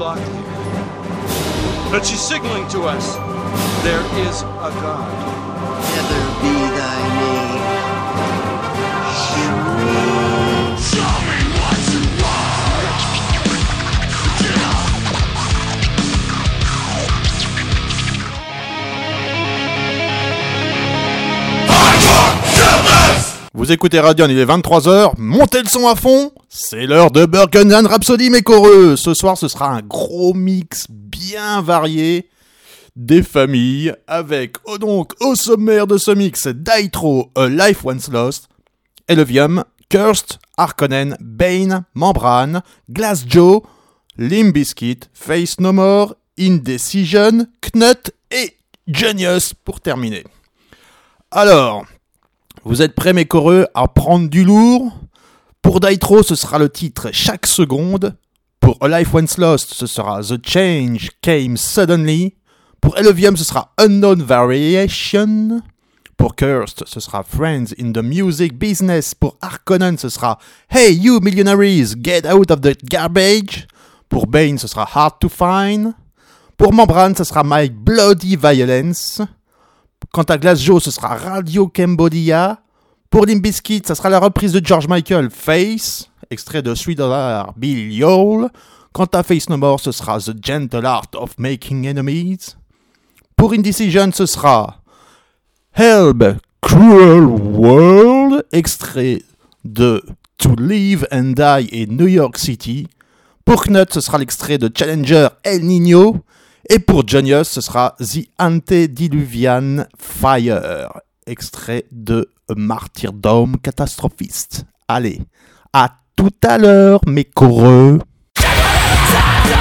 blocked you. But she's signaling to us. There is a God. Never be thy name. Show me what you want. Vous écoutez Radion, il est 23h, montez le son à fond. C'est l'heure de Burken and Rhapsody Mécoreux. Ce soir, ce sera un gros mix bien varié des familles, avec au sommaire de ce mix, Daitro, A Life Once Lost, Eluvium, Cursed, Harkonen, Bane, Membrane, Glass Joe, Limp Bizkit, Face No More, Indecision, Knut et Genius pour terminer. Alors, vous êtes prêts Mécoreux à prendre du lourd ? Pour Daitro, ce sera le titre Chaque Seconde. Pour A Life Once Lost, ce sera The Change Came Suddenly. Pour Eluvium, ce sera Unknown Variation. Pour Cursed, ce sera Friends in the Music Business. Pour Harkonnen, ce sera Hey You Millionaires, Get Out of the Garbage. Pour Bane, ce sera Hard to Find. Pour Membrane, ce sera My Bloody Violence. Quant à Glass Joe, ce sera Radio Cambodia. Pour Limp Bizkit, ce sera la reprise de George Michael, Face, extrait de $3 Bill Yole. Quant à Face No More, ce sera The Gentle Art of Making Enemies. Pour Indecision, ce sera Help Cruel World, extrait de To Live and Die et New York City. Pour Knut, ce sera l'extrait de Challenger El Niño. Et pour Genius, ce sera The Antediluvian Fire, extrait de A Martyrdom Catastrophiste. Allez, à tout à l'heure, mes coreux. Ah!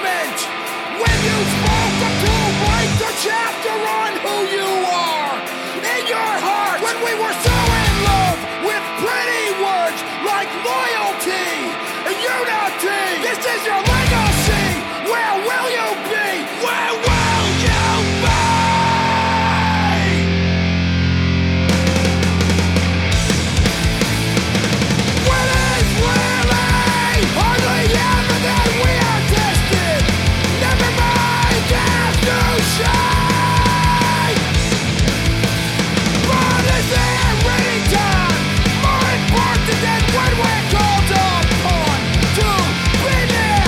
movement. When you fall from two, write the chapter on who you are. In your heart, when we were so in love with pretty words like loyalty and unity. This is your legacy. Where will you be? Where will you be? When we're called upon to be there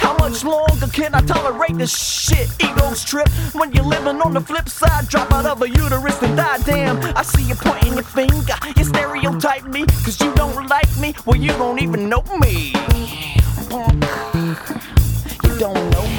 How much longer can I tolerate this shit? Ego's trip when you're living on the flip side. Drop out of a uterus and die, damn. I see you pointing your finger. You stereotype me cause you don't like me. Well, you don't even know me. You don't know me.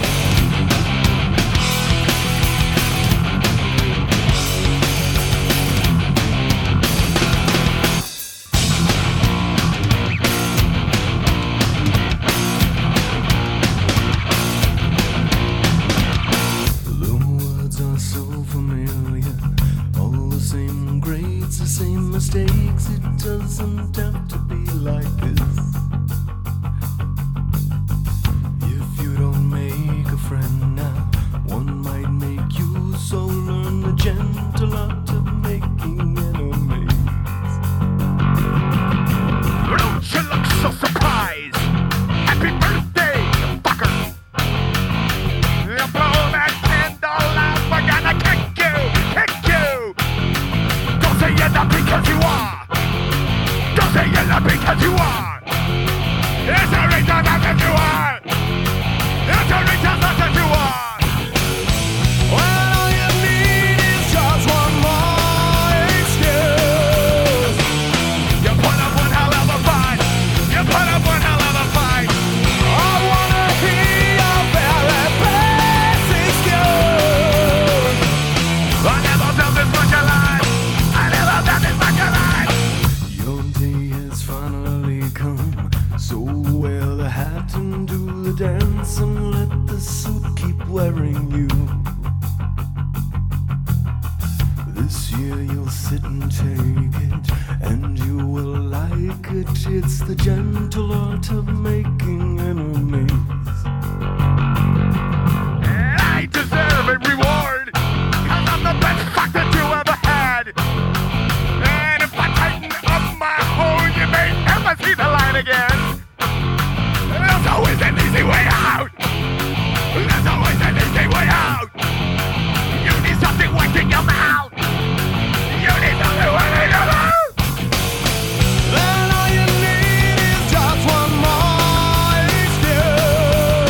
mistakes, it doesn't have to be like this. If you don't make a friend now, one might make you, so learn the gentle art of making enemies. Don't you look so surprised? Happy birthday, fucker! You blow that candle out, we're gonna kick you! Don't say you're not because you are! Don't say you're not because you are! It's a reason not that you are! It's a reason not that you are! Dance and let the suit keep wearing you. This year you'll sit and take it, and you will like it. It's the gentle art of making enemies. And I deserve a reward, 'cause I'm the best fuck that you ever had. And if I tighten up my hold, you may never see the light again. There's always an easy way out. There's always an easy way out. You need something wet in your mouth. You need something wet in your mouth. Then all you need is just one more excuse.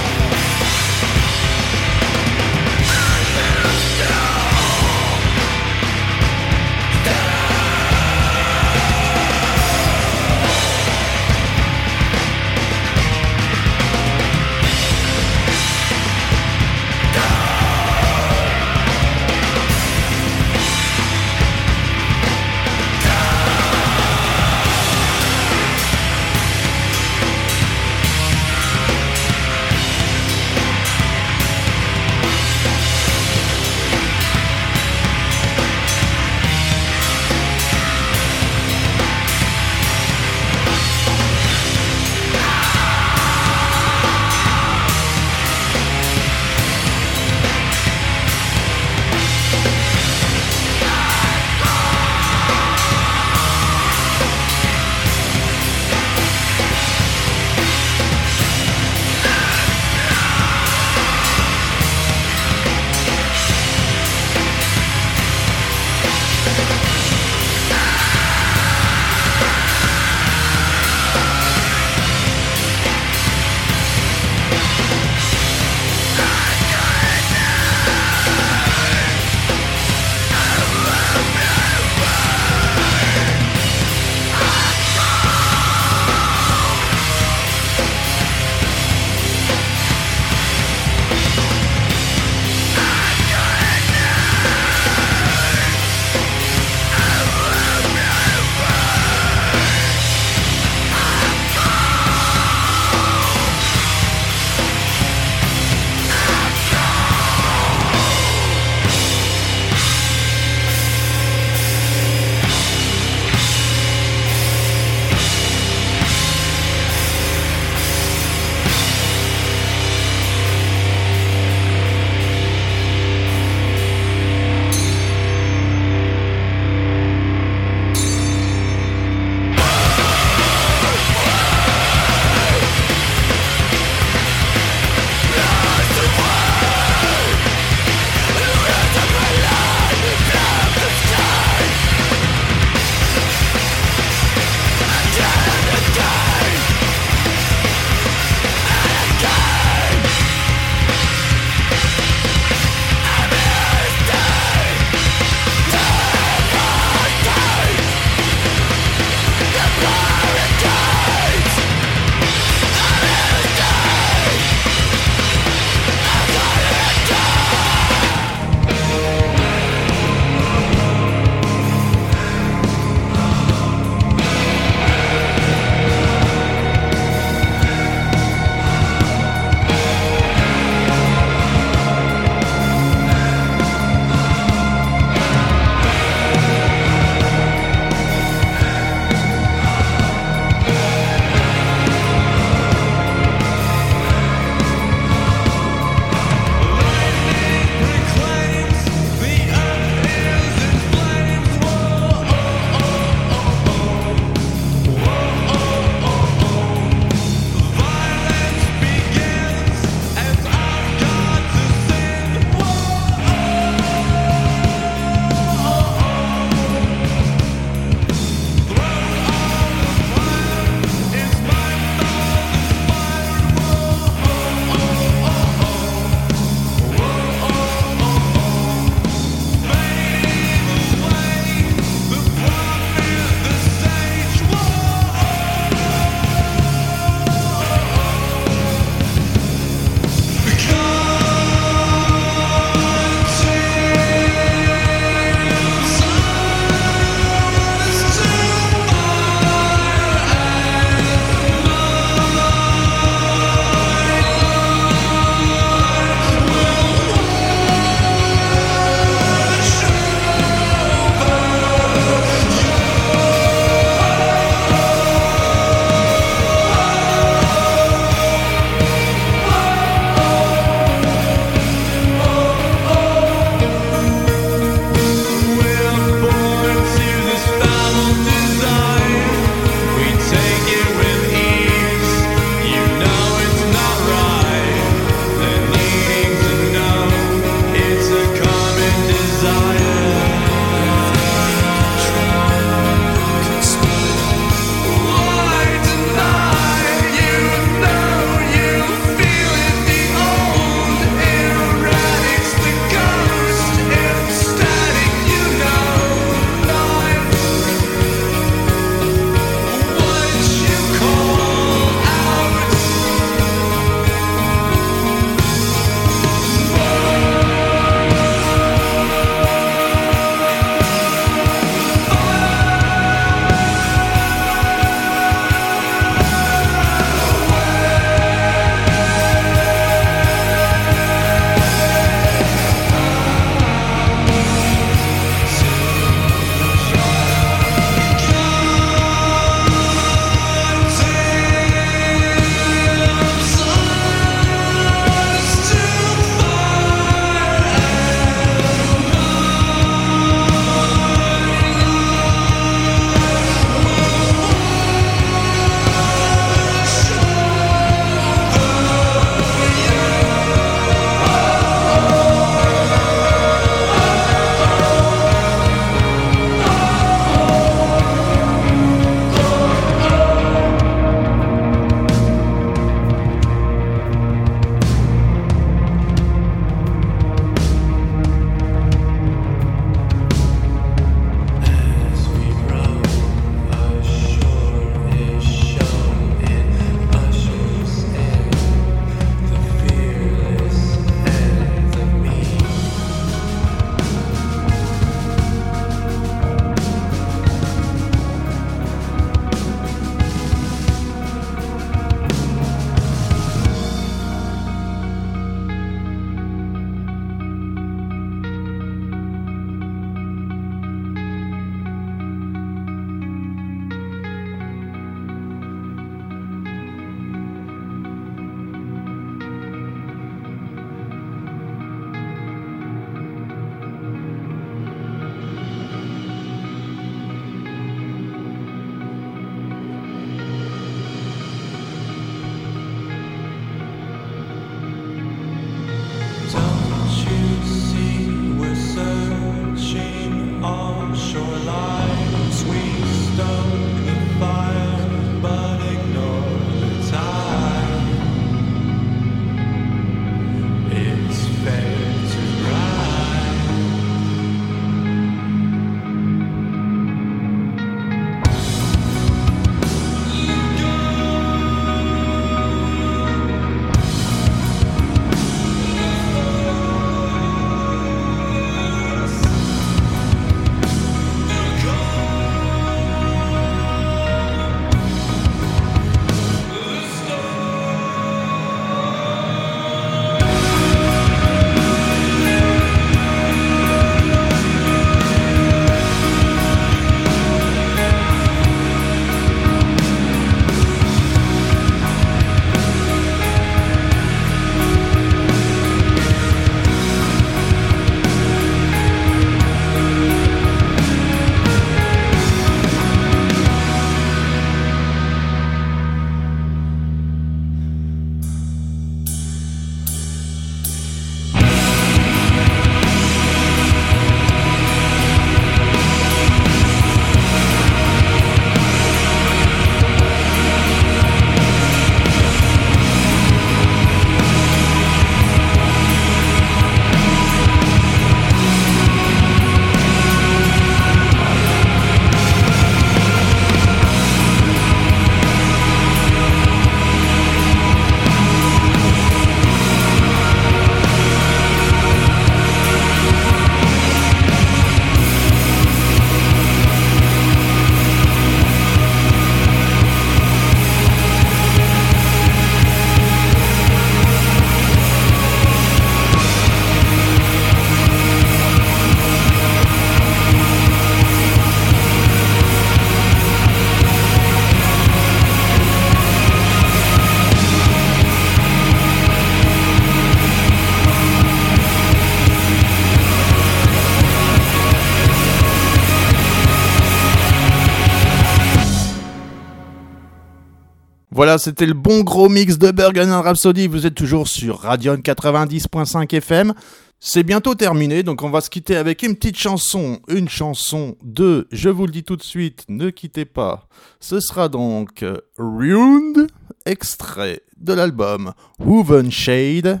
Voilà, c'était le bon gros mix de Bergen and Rhapsody. Vous êtes toujours sur Radion 90.5 FM. C'est bientôt terminé, donc on va se quitter avec une petite chanson. Une chanson de, je vous le dis tout de suite, ne quittez pas. Ce sera donc Rune, extrait de l'album Woven Shade.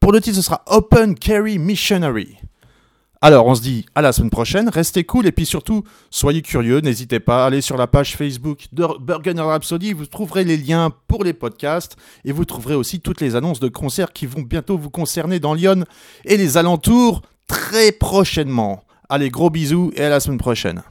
Pour le titre, ce sera Open Carry Missionary. Alors, on se dit à la semaine prochaine, restez cool et puis surtout, soyez curieux, n'hésitez pas à aller sur la page Facebook de Bergen and Rhapsody, vous trouverez les liens pour les podcasts et vous trouverez aussi toutes les annonces de concerts qui vont bientôt vous concerner dans Lyon et les alentours très prochainement. Allez, gros bisous et à la semaine prochaine.